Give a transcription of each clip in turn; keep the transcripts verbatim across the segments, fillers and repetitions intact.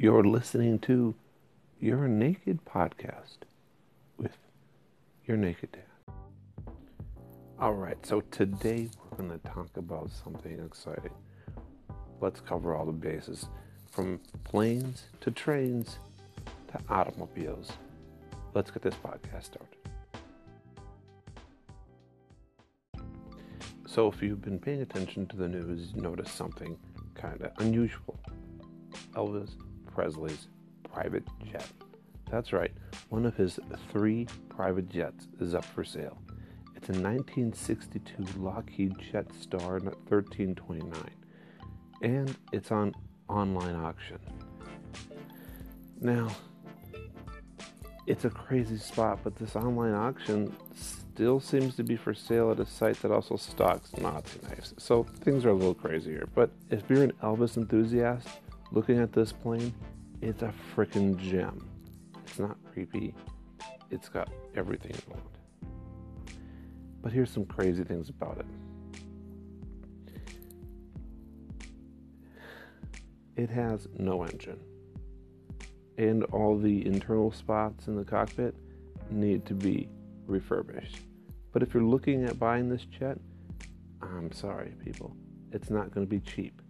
You're listening to Your Naked Podcast with Your Naked Dad. All right, so today we're going to talk about something exciting. Let's cover all the bases, from planes to trains to automobiles. Let's get this podcast started. So if you've been paying attention to the news, you noticed something kind of unusual. Elvis Presley's private jet. That's right, one of his three private jets is up for sale. It's a nineteen sixty-two Lockheed Jetstar thirteen twenty-nine, and it's on online auction. Now, it's a crazy spot, but this online auction still seems to be for sale at a site that also stocks Nazi knives. So things are a little crazier. But if you're an Elvis enthusiast looking at this plane, it's a freaking gem. It's not creepy. It's got everything you want. But here's some crazy things about it. It has no engine. And all the internal spots in the cockpit need to be refurbished. But if you're looking at buying this jet, I'm sorry, people, it's not going to be cheap.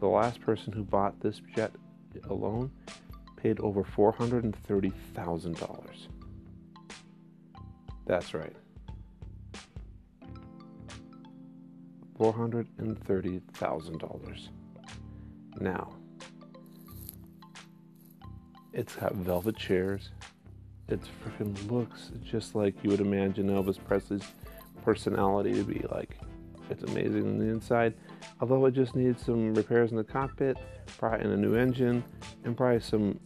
The last person who bought this jet alone paid over four hundred thirty thousand dollars. That's right. four hundred thirty thousand dollars. Now, it's got velvet chairs. It freaking looks just like you would imagine Elvis Presley's personality to be like. It's amazing on the inside, although it just needs some repairs in the cockpit, probably in a new engine, and probably some,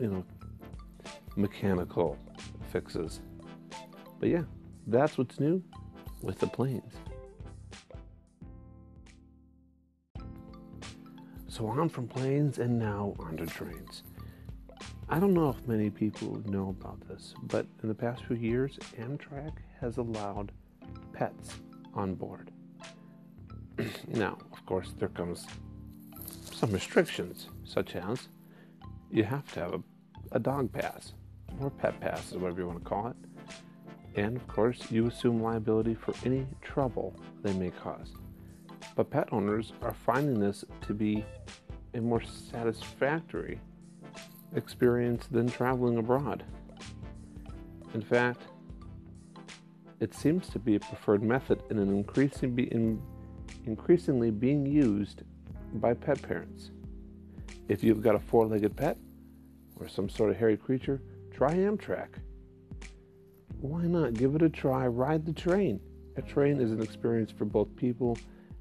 you know, mechanical fixes. But yeah, that's what's new with the planes. So on from planes and now onto trains. I don't know if many people know about this, but in the past few years, Amtrak has allowed pets on board. Now, of course, there comes some restrictions, such as you have to have a, a dog pass, or pet pass, or whatever you want to call it. And, of course, you assume liability for any trouble they may cause. But pet owners are finding this to be a more satisfactory experience than traveling abroad. In fact, it seems to be a preferred method and an increasing increasingly being used by pet parents. If you've got a four-legged pet or some sort of hairy creature, try Amtrak. Why not give it a try? Ride the train. A train is an experience for both people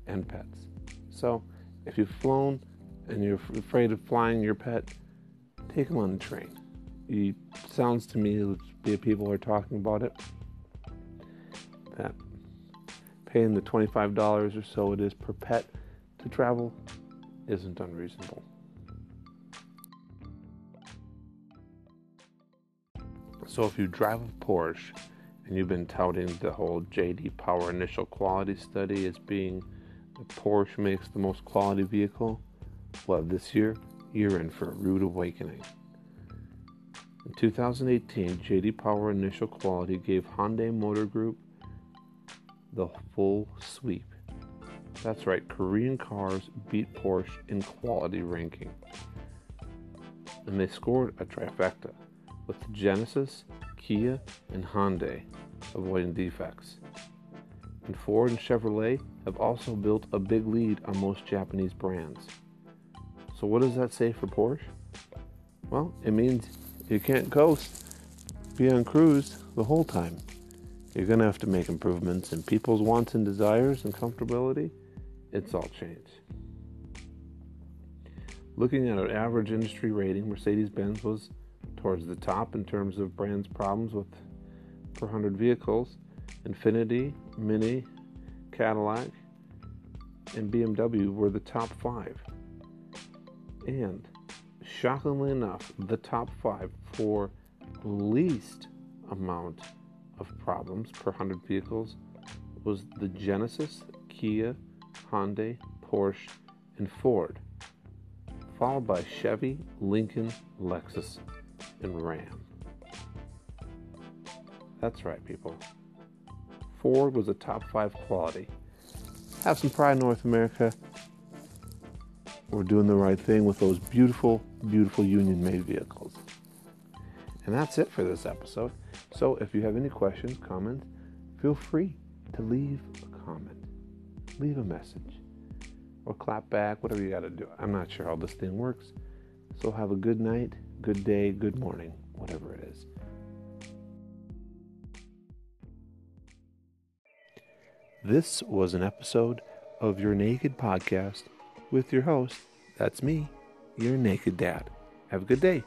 and pets. So if you've flown and you're afraid of flying your pet, take them on the train. It sounds to me that people are talking about it, that paying the twenty-five dollars or so it is per pet to travel isn't unreasonable. So if you drive a Porsche and you've been touting the whole J D Power Initial Quality study as being the Porsche makes the most quality vehicle, well, this year, you're in for a rude awakening. In two thousand eighteen, J D Power Initial Quality gave Hyundai Motor Group the full sweep. That's right, Korean cars beat Porsche in quality ranking. And they scored a trifecta with the Genesis, Kia, and Hyundai avoiding defects. And Ford and Chevrolet have also built a big lead on most Japanese brands. So what does that say for Porsche? Well, it means you can't coast, be on cruise the whole time. You're going to have to make improvements in people's wants and desires and comfortability. It's all changed. Looking at an average industry rating, Mercedes-Benz was towards the top in terms of brands' problems with per one hundred vehicles. Infinity, Mini, Cadillac, and B M W were the top five. And, shockingly enough, the top five for least amount of problems per one hundred vehicles was the Genesis, Kia, Hyundai, Porsche, and Ford. followed by Chevy, Lincoln, Lexus, and Ram. That's right, people. Ford was a top five quality. Have some pride, North America. We're doing the right thing with those beautiful, beautiful union-made vehicles. And that's it for this episode. So if you have any questions, comments, feel free to leave a comment, leave a message, or clap back, whatever you got to do. I'm not sure how this thing works. So have a good night, good day, good morning, whatever it is. This was an episode of Your Naked Podcast with your host, that's me, Your Naked Dad. Have a good day.